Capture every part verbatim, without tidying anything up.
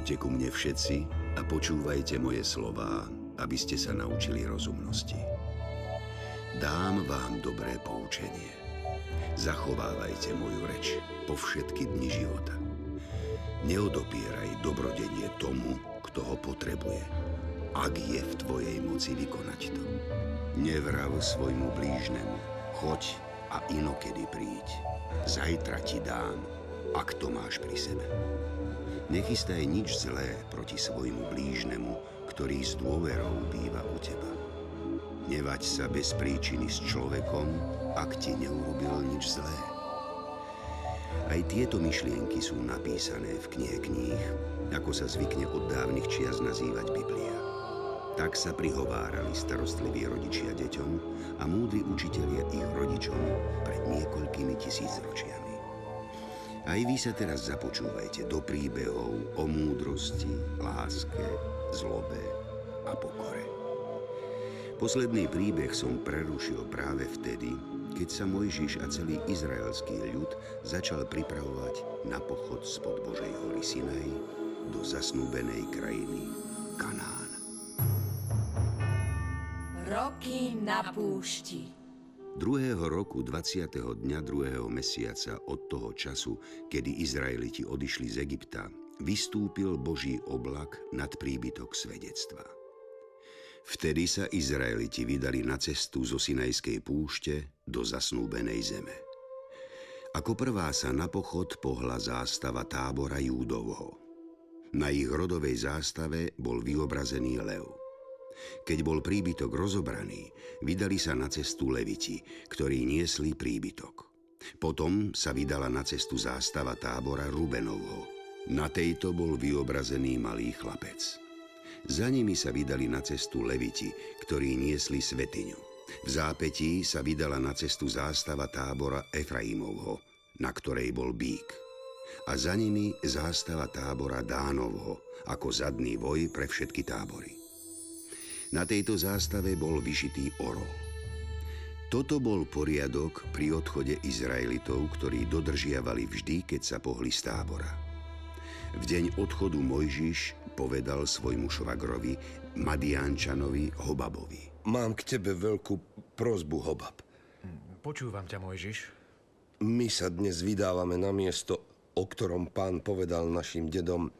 Choďte ku mne všetci a počúvajte moje slová, aby ste sa naučili rozumnosti. Dám vám dobré poučenie. Zachovávajte moju reč po všetky dni života. Neodopieraj dobrodenie tomu, kto ho potrebuje, ak je v tvojej moci vykonať to. Nevrav svojmu blížnemu, choď a inokedy príď. Zajtra ti dám, ak to máš pri sebe. Nechystaj nič zlé proti svojmu blížnemu, ktorý s dôverou býva u teba. Nevaď sa bez príčiny s človekom, ak ti neurobil nič zlé. Aj tieto myšlienky sú napísané v knihe kníh, ako sa zvykne od dávnych čias nazývať Biblia. Tak sa prihovárali starostliví rodičia deťom a múdri učitelia ich rodičom pred niekoľkými tisícročiami. Aj vy sa teraz započúvajte do príbehov o múdrosti, láske, zlobe a pokore. Posledný príbeh som prerušil práve vtedy, keď sa Mojžiš a celý izraelský ľud začal pripravovať na pochod spod Božej hory Sinaj do zasnúbenej krajiny Kanaán. Roky na púšti. Druhého roku dvadsiateho dňa druhého mesiaca od toho času, kedy Izraeliti odišli z Egypta, vystúpil Boží oblak nad príbytok svedectva. Vtedy sa Izraeliti vydali na cestu zo Sinajskej púšte do zasnúbenej zeme. Ako prvá sa na pochod pohla zástava tábora Júdovho. Na ich rodovej zástave bol vyobrazený lev. Keď bol príbytok rozobraný, vydali sa na cestu Leviti, ktorí niesli príbytok. Potom sa vydala na cestu zástava tábora Rubenovho. Na tejto bol vyobrazený malý chlapec. Za nimi sa vydali na cestu Leviti, ktorí niesli svetiňu. V zápätí sa vydala na cestu zástava tábora Efraimovho, na ktorej bol bík. A za nimi zástava tábora Dánovho, ako zadný voj pre všetky tábory. Na tejto zástave bol vyšitý orol. Toto bol poriadok pri odchode Izraelitov, ktorí dodržiavali vždy, keď sa pohli z tábora. V deň odchodu Mojžiš povedal svojmu švagrovi, Madiánčanovi Hobabovi. Mám k tebe veľkú prosbu, Hobab. Počúvam ťa, Mojžiš. My sa dnes vydávame na miesto, o ktorom Pán povedal našim dedom,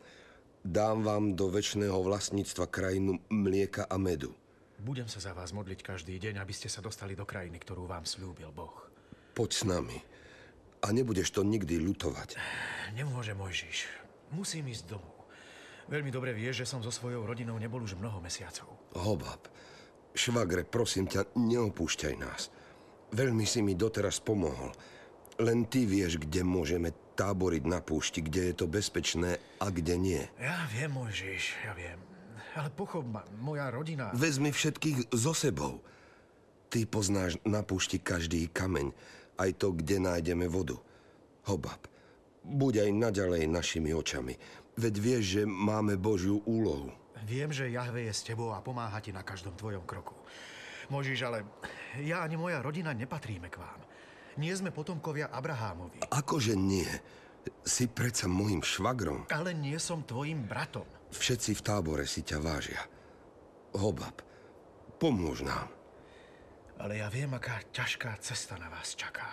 dám vám do večného vlastníctva krajinu mlieka a medu. Budem sa za vás modliť každý deň, aby ste sa dostali do krajiny, ktorú vám slúbil Boh. Poď s nami. A nebudeš to nikdy ľutovať. Nemôže, Mojžiš. Musím ísť domov. Veľmi dobre vieš, že som so svojou rodinou nebol už mnoho mesiacov. Hobab, švagre, prosím ťa, neopúšťaj nás. Veľmi si mi doteraz pomohol. Len ty vieš, kde môžeme táboriť na púšti, kde je to bezpečné a kde nie. Ja viem, Mojžiš, ja viem. Ale pochop ma, moja rodina... Vezmi všetkých so sebou. Ty poznáš na púšti každý kameň, aj to, kde nájdeme vodu. Hobab, buď aj naďalej našimi očami, veď vieš, že máme Božiu úlohu. Viem, že Jahve je s tebou a pomáha ti na každom tvojom kroku. Mojžiš, ale ja ani moja rodina nepatríme k vám. Nie sme potomkovia Abrahámovi. Akože nie? Si predsa môjim švagrom. Ale nie som tvojim bratom. Všetci v tábore si ťa vážia. Hobab, pomôž nám. Ale ja viem, aká ťažká cesta na vás čaká.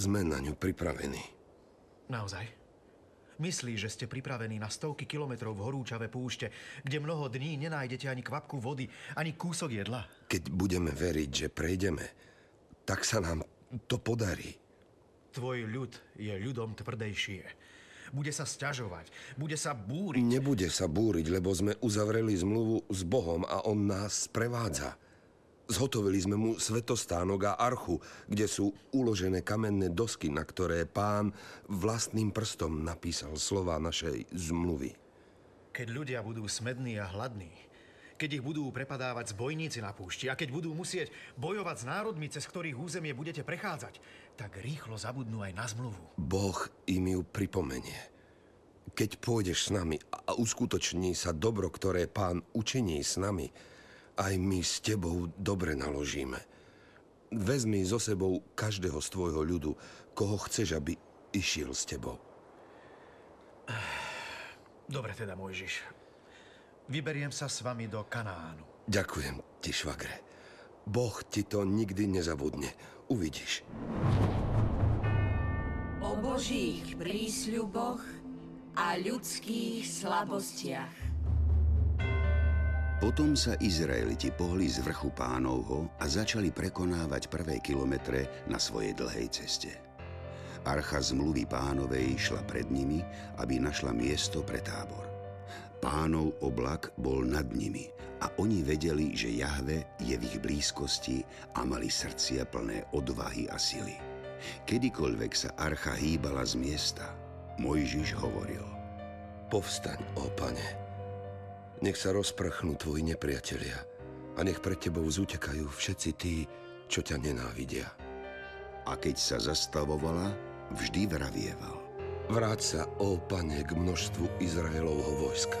Sme na ňu pripravení. Naozaj? Myslíš, že ste pripravení na stovky kilometrov v horúčave púšte, kde mnoho dní nenájdete ani kvapku vody, ani kúsok jedla? Keď budeme veriť, že prejdeme, tak sa nám to podarí. Tvoj ľud je ľudom tvrdejšie. Bude sa sťažovať, bude sa búriť. Nebude sa búriť, lebo sme uzavreli zmluvu s Bohom a on nás sprevádza. Zhotovili sme mu svetostánok a archu, kde sú uložené kamenné dosky, na ktoré Pán vlastným prstom napísal slova našej zmluvy. Keď ľudia budú smední a hladní, keď ich budú prepadávať zbojníci na púšti a keď budú musieť bojovať s národmi, cez ktorých územie budete prechádzať, tak rýchlo zabudnú aj na zmluvu. Boh im ju pripomenie. Keď pôjdeš s nami a uskutoční sa dobro, ktoré Pán učiní s nami, aj my s tebou dobre naložíme. Vezmi so sebou každého z tvojho ľudu, koho chceš, aby išiel s tebou. Dobre teda, Mojžiš. Vyberiem sa s vami do Kanaánu. Ďakujem ti, švagre. Boh ti to nikdy nezabudne. Uvidíš. O Božích prísľuboch a ľudských slabostiach. Potom sa Izraeliti pohli z vrchu Pánovho a začali prekonávať prvé kilometre na svojej dlhej ceste. Archa zmluvy Pánovej šla pred nimi, aby našla miesto pre tábor. Pánov oblak bol nad nimi a oni vedeli, že Jahve je v ich blízkosti a mali srdcia plné odvahy a sily. Kedykoľvek sa archa hýbala z miesta, Mojžiš hovoril: Povstaň, ó Pane, nech sa rozprchnú tvoji nepriatelia a nech pred tebou zutekajú všetci tí, čo ťa nenávidia. A keď sa zastavovala, vždy vravieval: Vráť sa, ó Pane, k množstvu Izraelovho vojska.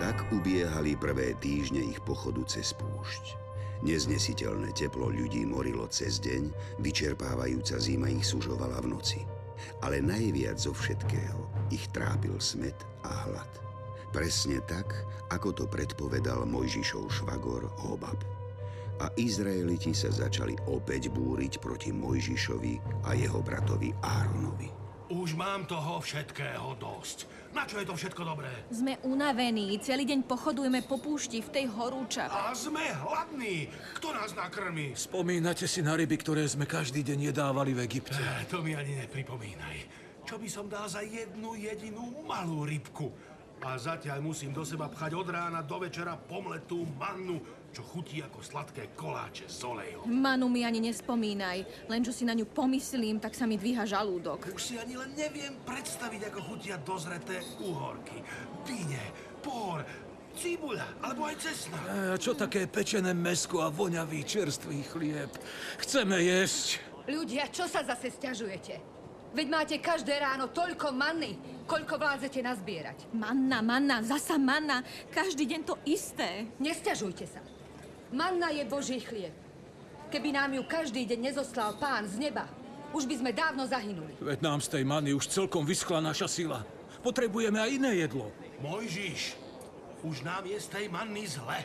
Tak ubiehali prvé týždne ich pochodu cez púšť. Neznesiteľné teplo ľudí morilo cez deň, vyčerpávajúca zima ich sužovala v noci. Ale najviac zo všetkého ich trápil smäd a hlad. Presne tak, ako to predpovedal Mojžišov švagor Hobab. A Izraeliti sa začali opäť búriť proti Mojžišovi a jeho bratovi Áronovi. Už mám toho všetkého dosť. Na čo je to všetko dobré? Sme unavení, celý deň pochodujeme po púšti v tej horúčave. A sme hladní. Kto nás nakrmí? Spomínate si na ryby, ktoré sme každý deň jedávali v Egypte. Eh, to mi ani nepripomínaj. Čo by som dal za jednu jedinú malú rybku? A zatiaľ musím do seba pchať od rána do večera pomletú mannu, čo chutí ako sladké koláče s olejom. Manu mi ani nespomínaj. Len čo si na ňu pomyslím, tak sa mi dvíha žalúdok. Už si ani len neviem predstaviť, ako chutia dozreté uhorky, dyne, pór, cibuľa alebo aj cesna. A čo také pečené mäsko a voňavý čerstvý chlieb? Chceme jesť. Ľudia, čo sa zase sťažujete? Veď máte každé ráno toľko manny, koľko vládzete nazbierať. Manna, manna, zasa manna. Každý deň to isté. Nesťažujte sa. Manna je Boží chlieb. Keby nám ju každý deň nezoslal Pán z neba, už by sme dávno zahynuli. Veď nám z tej manny už celkom vyschla naša sila. Potrebujeme aj iné jedlo. Mojžiš, už nám je z tej manny zle.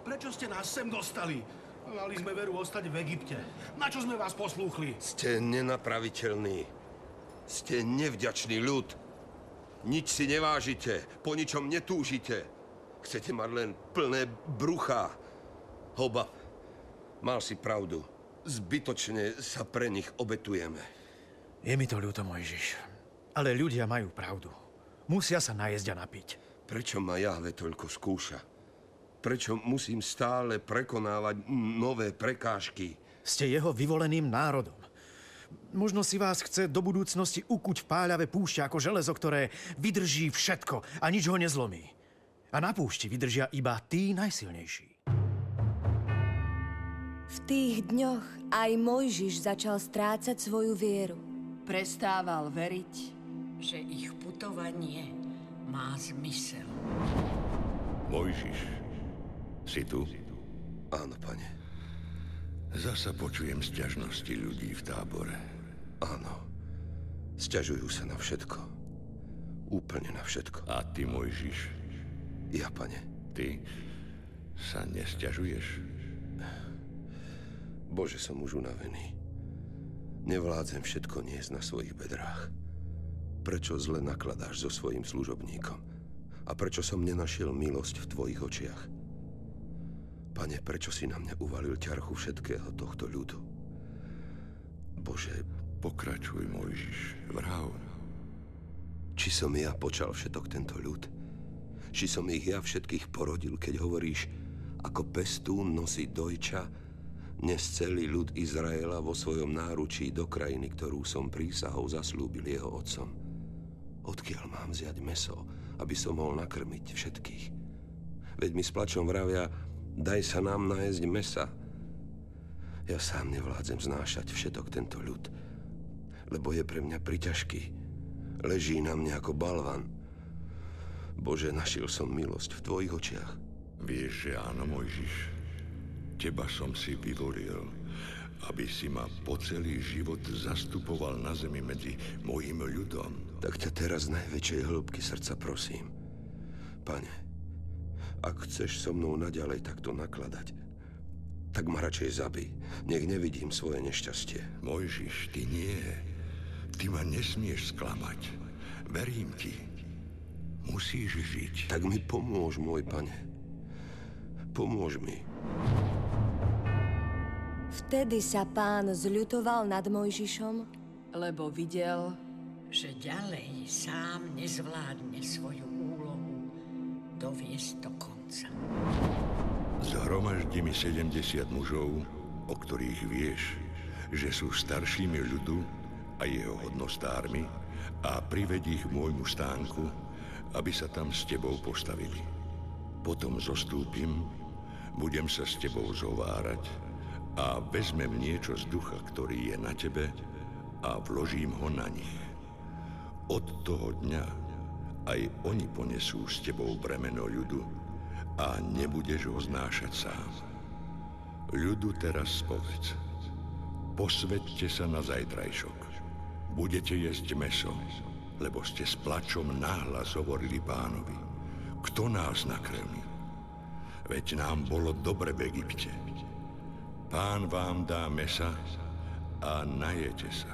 Prečo ste nás sem dostali? Mali sme veru ostať v Egypte. Na čo sme vás poslúchli? Ste nenapraviteľní. Ste nevďačný ľud. Nič si nevážite, po ničom netúžite. Chcete mať len plné brucha. Hobab, mal si pravdu. Zbytočne sa pre nich obetujeme. Je mi to ľúto, Mojžiš. Ale ľudia majú pravdu. Musia sa najesť a napiť. Prečo ma Jahve toľko skúša? Prečo musím stále prekonávať nové prekážky? Ste jeho vyvoleným národom. Možno si vás chce do budúcnosti ukuť v páľave púšte ako železo, ktoré vydrží všetko a nič ho nezlomí. A na púšti vydržia iba tí najsilnejší. V tých dňoch aj Mojžiš začal strácať svoju vieru. Prestával veriť, že ich putovanie má zmysel. Mojžiš, si tu? Áno, pane. Zasa počujem sťažnosti ľudí v tábore. Áno, sťažujú sa na všetko. Úplne na všetko. A ty, Mojžiš? Ja, pane. Ty sa nesťažuješ? Bože, som už unavený. Nevládzem všetko niesť na svojich bedrách. Prečo zle nakladáš so svojím služobníkom? A prečo som nenašiel milosť v tvojich očiach? Pane, prečo si na mňa uvalil ťarchu všetkého tohto ľudu? Bože, pokračuj, Mojžiš, vrav. Či som ja počal všetok tento ľud? Či som ich ja všetkých porodil, keď hovoríš, ako pestún nosí dojča, dnes celý ľud Izraela vo svojom náručí do krajiny, ktorú som prísahou zaslúbil jeho otcom? Odkiaľ mám vziať mäso, aby som mohol nakrmiť všetkých? Veď mi s plačom vravia: Daj sa nám najesť mesa. Ja sám nevládzem znášať všetok tento ľud, lebo je pre mňa priťažký. Leží na mne ako balvan. Bože, našiel som milosť v tvojich očiach. Vieš, že áno, Mojžiš. Teba som si vyvolil, aby si ma po celý život zastupoval na zemi medzi mojim ľudom. Tak ťa teraz z najväčšej hĺbky srdca prosím. Pane, ak chceš so mnou naďalej takto nakladať, tak ma radšej zabij. Nech nevidím svoje nešťastie. Mojžiš, ty nie. Ty ma nesmieš sklamať. Verím ti. Musíš žiť. Tak mi pomôž, môj pane. Pomôž mi. Vtedy sa Pán zľutoval nad Mojžišom, lebo videl, že ďalej sám nezvládne svoju úlohu doviesť do konca. Zhromaždi mi sedemdesiat mužov, o ktorých vieš, že sú staršími ľudu a jeho hodnostármi, a prived ich k môjmu stánku, aby sa tam s tebou postavili. Potom zostúpim, budem sa s tebou zhovárať a vezmem niečo z ducha, ktorý je na tebe, a vložím ho na nich. Od toho dňa aj oni ponesú s tebou bremeno ľudu a nebudeš ho znášať sám. Ľudu teraz povedz, posvedte sa na zajtrajšok. Budete jesť mäso, lebo ste s plačom nahlas hovorili Pánovi. Kto nás nakrmí? Veď nám bolo dobre v Egypte. Pán vám dá mäsa a najete sa.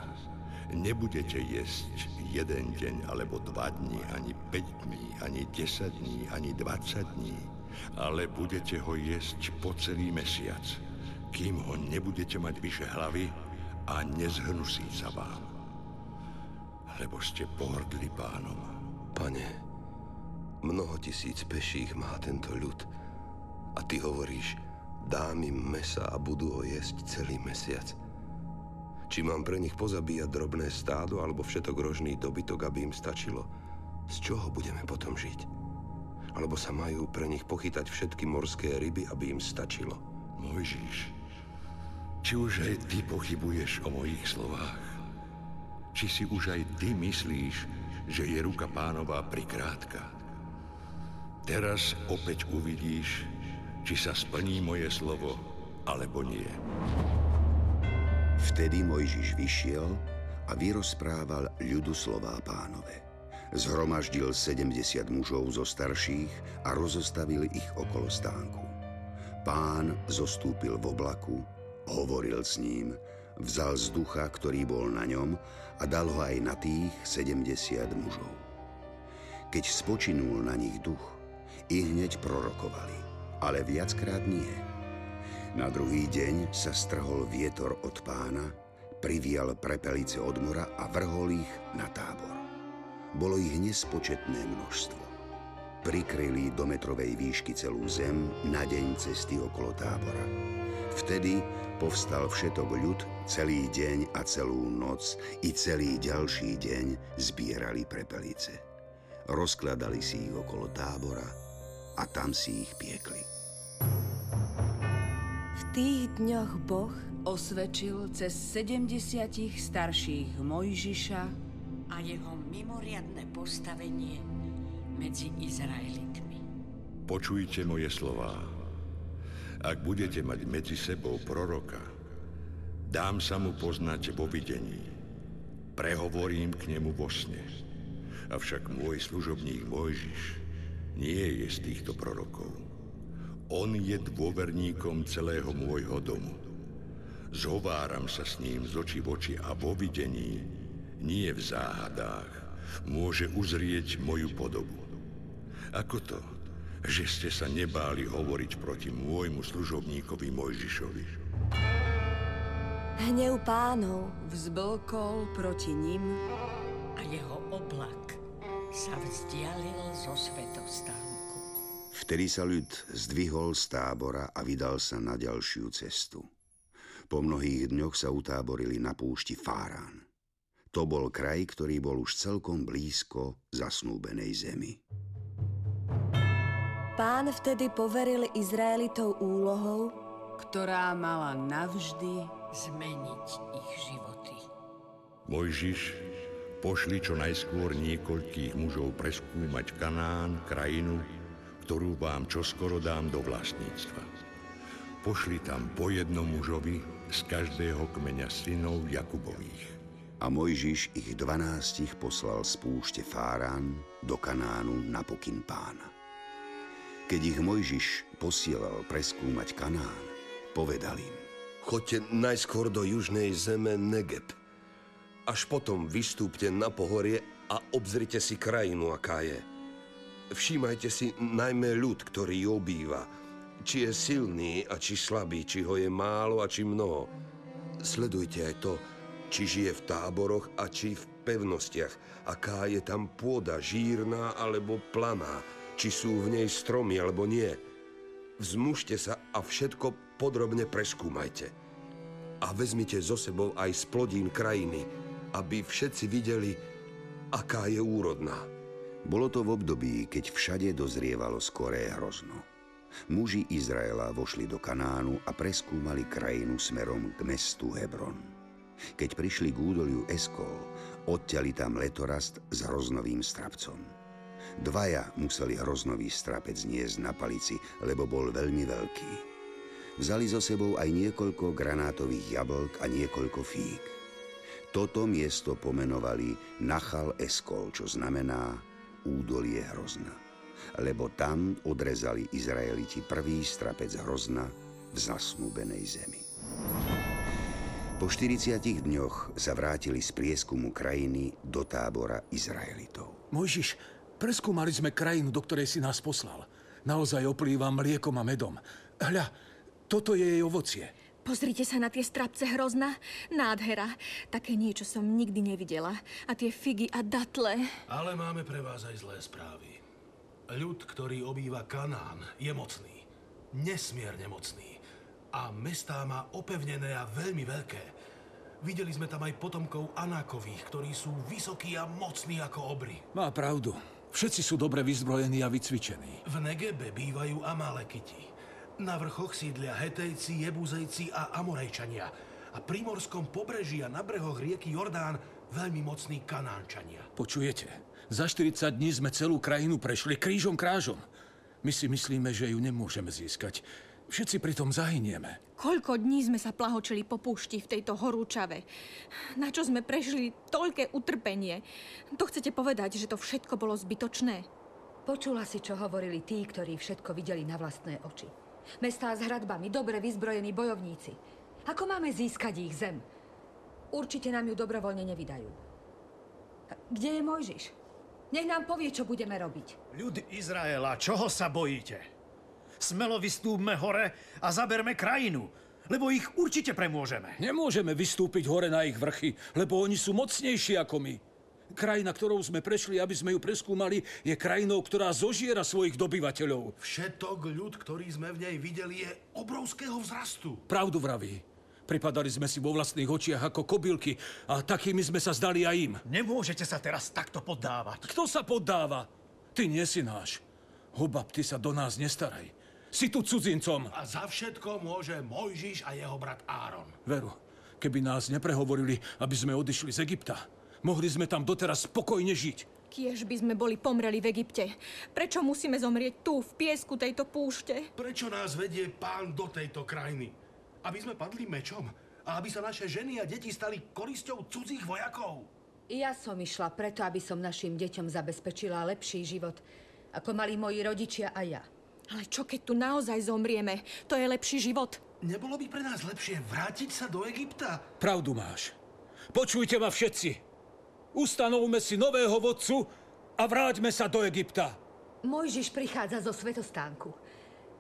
Nebudete jesť jeden deň, alebo dva dní, ani päť dní, ani desať dní, ani dvadsať dní, ale budete ho jesť po celý mesiac, kým ho nebudete mať vyše hlavy a nezhnusí sa vám. Lebo ste pohrdli Pánom. Pane, mnoho tisíc peších má tento ľud a ty hovoríš, dám im mesa a budú ho jesť celý mesiac. Či mám pre nich pozabíjať drobné stádo alebo všetok rožný dobytok, aby im stačilo? Z čoho budeme potom žiť? Alebo sa majú pre nich pochytať všetky morské ryby, aby im stačilo? Mojžiš, či už aj ty pochybuješ o mojich slovách? Či si už aj ty myslíš, že je ruka Pánova prikrátka? Teraz opäť uvidíš, či sa splní moje slovo, alebo nie. Vtedy Mojžiš vyšiel a vyrozprával ľudu slová Pánove. Zhromaždil sedemdesiat mužov zo starších a rozostavil ich okolo stánku. Pán zostúpil v oblaku, hovoril s ním, vzal z ducha, ktorý bol na ňom, a dal ho aj na tých sedemdesiat mužov. Keď spočinul na nich duch, ihneď prorokovali, ale viackrát nie. Na druhý deň sa strhol vietor od Pána, privial prepelice od mora a vrhol ich na tábor. Bolo ich nespočetné množstvo. Prikryli do metrovej výšky celú zem na deň cesty okolo tábora. Vtedy povstal všetok ľud, celý deň a celú noc i celý ďalší deň zbierali prepelice. Rozkladali si ich okolo tábora a tam si ich piekli. V tých dňoch Boh osvedčil cez sedemdesiat starších Mojžiša a jeho mimoriadne postavenie medzi Izraelitmi. Počujte moje slová. Ak budete mať medzi sebou proroka, dám sa mu poznať vo videní. Prehovorím k nemu vo sne. Avšak môj služobník Mojžiš nie je z týchto prorokov. On je dôverníkom celého môjho domu. Zhováram sa s ním z očí v oči a vo videní, nie v záhadách, môže uzrieť moju podobu. Ako to, že ste sa nebáli hovoriť proti môjmu služobníkovi Mojžišovi? Hnev Pánov vzblkol proti nim a jeho oblak sa vzdialil zo svetostánku. Vtedy sa ľud zdvihol z tábora a vydal sa na ďalšiu cestu. Po mnohých dňoch sa utáborili na púšti Fáran. To bol kraj, ktorý bol už celkom blízko zasnúbenej zemi. Pán vtedy poveril Izraelitov úlohou, ktorá mala navždy zmeniť ich životy. Mojžiš, pošli čo najskôr niekoľkých mužov preskúmať Kanaán, krajinu, ktorú vám čoskoro dám do vlastníctva. Pošli tam po jednom mužovi z každého kmeňa synov Jakubových. A Mojžiš ich dvanástich poslal z púšte Fáran do Kanánu na pokyn Pána. Keď ich Mojžiš posielal preskúmať Kanán, povedal im: Choďte najskôr do južnej zeme Negeb, až potom vystúpte na pohorie a obzrite si krajinu, aká je. Všímajte si najmä ľud, ktorý ju obýva, či je silný a či slabý, či ho je málo a či mnoho. Sledujte aj to, či žije v táboroch a či v pevnostiach, aká je tam pôda, žírna alebo planá, či sú v nej stromy alebo nie. Vzmužte sa a všetko podrobne preskúmajte. A vezmite zo sebou aj z plodín krajiny, aby všetci videli, aká je úrodná. Bolo to v období, keď všade dozrievalo skoré hrozno. Muži Izraela vošli do Kanánu a preskúmali krajinu smerom k mestu Hebron. Keď prišli k údoliu Eskol, odťali tam letorast s hroznovým strapcom. Dvaja museli hroznový strapec niesť na palici, lebo bol veľmi veľký. Vzali so sebou aj niekoľko granátových jablk a niekoľko fík. Toto miesto pomenovali Nachal Eskol, čo znamená údolie hrozna, lebo tam odrezali Izraeliti prvý strapec hrozna v zasnúbenej zemi. Po štyridsiatich dňoch sa vrátili z prieskumu krajiny do tábora Izraelitov. Mojžiš, preskúmali sme krajinu, do ktorej si nás poslal. Naozaj oplýva mliekom a medom. Hľa, toto je jej ovocie. Pozrite sa na tie strapce hrozna. Nádhera. Také niečo som nikdy nevidela. A tie figy a datle. Ale máme pre vás aj zlé správy. Ľud, ktorý obýva Kanán, je mocný. Nesmierne mocný. A mestá má opevnené a veľmi veľké. Videli sme tam aj potomkov Anákových, ktorí sú vysokí a mocní ako obry. Má pravdu. Všetci sú dobre vyzbrojení a vycvičení. V Negebe bývajú Amalekiti. Na vrchoch sídlia Hetejci, Jebuzejci a Amorejčania. A pri morskom pobreží a na brehoch rieky Jordán veľmi mocní Kanaánčania. Počujete? Za štyridsať dní sme celú krajinu prešli krížom krážom. My si myslíme, že ju nemôžeme získať. Všetci pritom zahynieme. Koľko dní sme sa plahočili po púšti v tejto horúčave. Na čo sme prežili toľké utrpenie. To chcete povedať, že to všetko bolo zbytočné? Počula si, čo hovorili tí, ktorí všetko videli na vlastné oči. Mestá s hradbami, dobre vyzbrojení bojovníci. Ako máme získať ich zem? Určite nám ju dobrovoľne nevydajú. Kde je Mojžiš? Nech nám povie, čo budeme robiť. Ľud Izraela, čoho sa bojíte? Smelo vystúpme hore a zaberme krajinu, lebo ich určite premôžeme. Nemôžeme vystúpiť hore na ich vrchy, lebo oni sú mocnejší ako my. Krajina, ktorou sme prešli, aby sme ju preskúmali, je krajinou, ktorá zožiera svojich dobyvateľov. Všetok ľud, ktorý sme v nej videli, je obrovského vzrastu. Pravdu vraví. Pripadali sme si vo vlastných očiach ako kobylky a takými sme sa zdali aj im. Nemôžete sa teraz takto poddávať. Kto sa poddáva? Ty nie si náš. Hobab, ty sa do nás nestaraj. Si tu cudzincom. A za všetko môže Mojžiš a jeho brat Áron. Veru, keby nás neprehovorili, aby sme odišli z Egypta, mohli sme tam doteraz spokojne žiť. Kiež by sme boli pomreli v Egypte. Prečo musíme zomrieť tu, v piesku tejto púšte? Prečo nás vedie Pán do tejto krajiny? Aby sme padli mečom a aby sa naše ženy a deti stali korisťou cudzích vojakov. Ja som išla preto, aby som našim deťom zabezpečila lepší život, ako mali moji rodičia a ja. Ale čo keď tu naozaj zomrieme? To je lepší život. Nebolo by pre nás lepšie vrátiť sa do Egypta? Pravdu máš. Počujte ma všetci. Ustanovme si nového vodcu a vráťme sa do Egypta. Mojžiš prichádza zo svetostánku.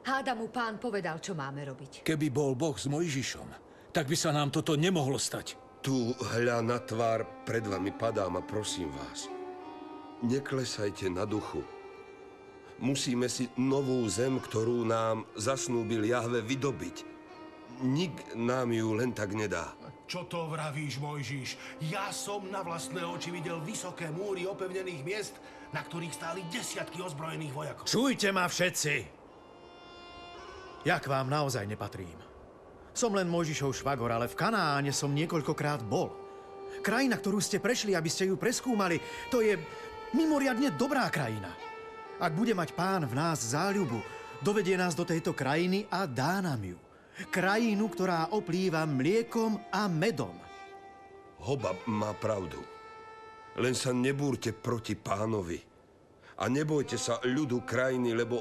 Háda mu Pán povedal, čo máme robiť. Keby bol Boh s Mojžišom, tak by sa nám toto nemohlo stať. Tu hľa na tvár pred vami padám a prosím vás, neklesajte na duchu. Musíme si novú zem, ktorú nám zasnúbil Jahve, vydobiť. Nik nám ju len tak nedá. Čo to vravíš, Mojžiš? Ja som na vlastné oči videl vysoké múry opevnených miest, na ktorých stáli desiatky ozbrojených vojakov. Čujte ma všetci! Ja k vám naozaj nepatrím. Som len Mojžišov švagor, ale v Kanáne som niekoľkokrát bol. Krajina, ktorú ste prešli, aby ste ju preskúmali, to je mimoriadne dobrá krajina. Ak bude mať Pán v nás záľubu, dovedie nás do tejto krajiny a dá nám ju. Krajinu, ktorá oplýva mliekom a medom. Hobab má pravdu. Len sa nebúrte proti pánovi. A nebojte sa ľudu krajiny, lebo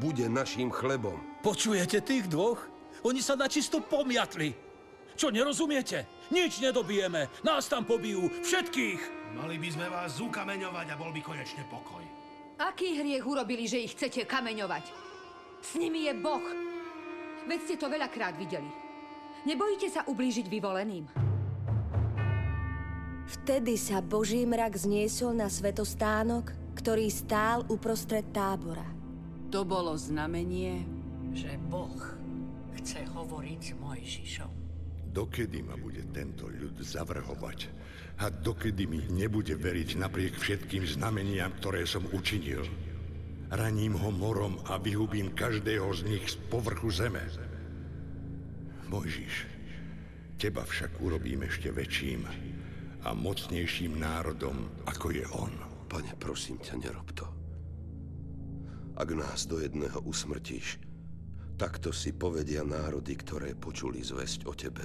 bude naším chlebom. Počujete tých dvoch? Oni sa načisto pomiatli. Čo nerozumiete? Nič nedobijeme. Nás tam pobijú. Všetkých. Mali by sme vás ukameňovať a bol by konečne pokoj. Aký hriech urobili, že ich chcete kameňovať? S nimi je Boh. Veď ste to veľakrát videli. Nebojíte sa ublížiť vyvoleným? Vtedy sa Boží mrak zniesol na svetostánok, ktorý stál uprostred tábora. To bolo znamenie, že Boh chce hovoriť s Mojžišom. Dokedy ma bude tento ľud zavrhovať? A dokedy mi nebude veriť napriek všetkým znameniam, ktoré som učinil? Raním ho morom a vyhubím každého z nich z povrchu zeme. Mojžiš, teba však urobím ešte väčším a mocnejším národom, ako je on. Pane, prosím ťa, nerob to. Ak nás do jedného usmrtíš, takto si povedia národy, ktoré počuli zvesť o tebe.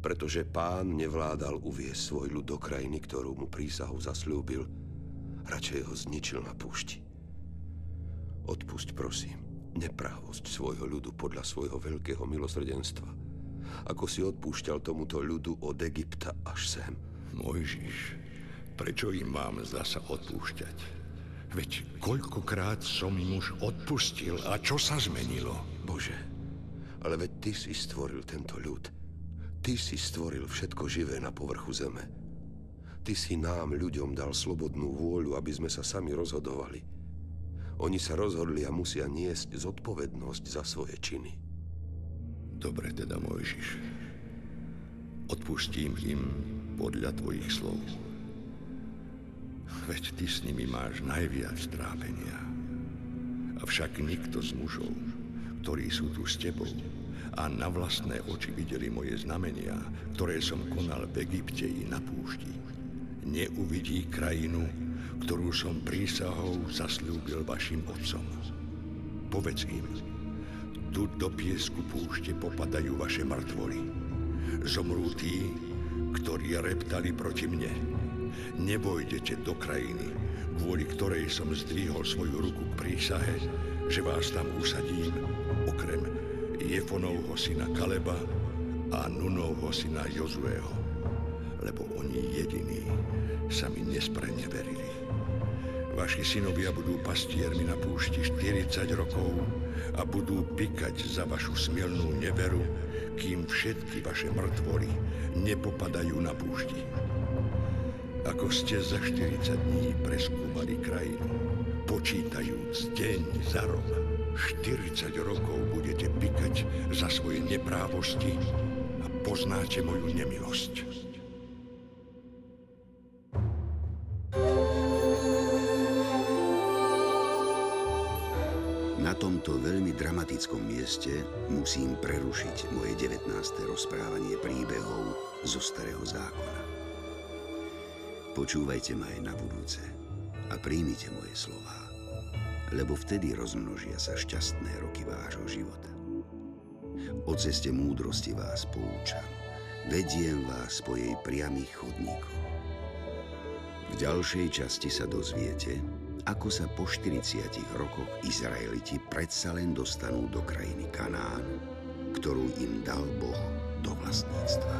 Pretože pán nevládal uviesť svoj ľud do krajiny, ktorú mu prísahou zasľúbil, radšej ho zničil na púšti. Odpusť, prosím, neprávosť svojho ľudu podľa svojho veľkého milosrdenstva, ako si odpúšťal tomuto ľudu od Egypta až sem. Mojžiš, prečo im mám zasa odpúšťať? Veď koľkokrát som im už odpustil a čo sa zmenilo? Bože, ale veď ty si stvoril tento ľud. Ty si stvoril všetko živé na povrchu zeme. Ty si nám, ľuďom, dal slobodnú vôľu, aby sme sa sami rozhodovali. Oni sa rozhodli a musia niesť zodpovednosť za svoje činy. Dobre teda, Mojžiš, odpustím im podľa tvojich slov. Veď ty s nimi máš najviac trápenia. Avšak nikto z mužov, ktorí sú tu s tebou a na vlastné oči videli moje znamenia, ktoré som konal v Egypte i na púšti, neuvidí krajinu, ktorú som prísahou zasľúbil vašim otcom. Povedz im, tu do piesku púšte popadajú vaše mŕtvoly. Zomrú tí, ktorí reptali proti mne. Nevojdete do krajiny, kvôli ktorej som zdvihol svoju ruku k prísahe, že vás tam usadím, okrem Jefonovho syna Kaleba a Nunovho syna Jozueho, lebo oni jediní sa mi nespreneverili. Vaši synovia budú pastiermi na púšti štyridsať rokov a budú pikať za vašu smielnú neveru, kým všetky vaše mŕtvoly nepopadajú na púšti. Ako ste za štyridsať dní preskúmali krajinu, počítajúc deň za rok, štyridsať rokov budete pikať za svoje neprávosti a poznáte moju nemilosť. Na tomto veľmi dramatickom mieste musím prerušiť moje devätnáste rozprávanie príbehov zo Starého zákona. Počúvajte ma aj na budúce a príjmite moje slová, lebo vtedy rozmnožia sa šťastné roky vášho života. O ceste múdrosti vás poučam, vediem vás po jej priamých chodníkoch. V ďalšej časti sa dozviete, ako sa po štyridsiatich rokoch Izraeliti predsa len dostanú do krajiny Kanaán, ktorú im dal Boh do vlastníctva.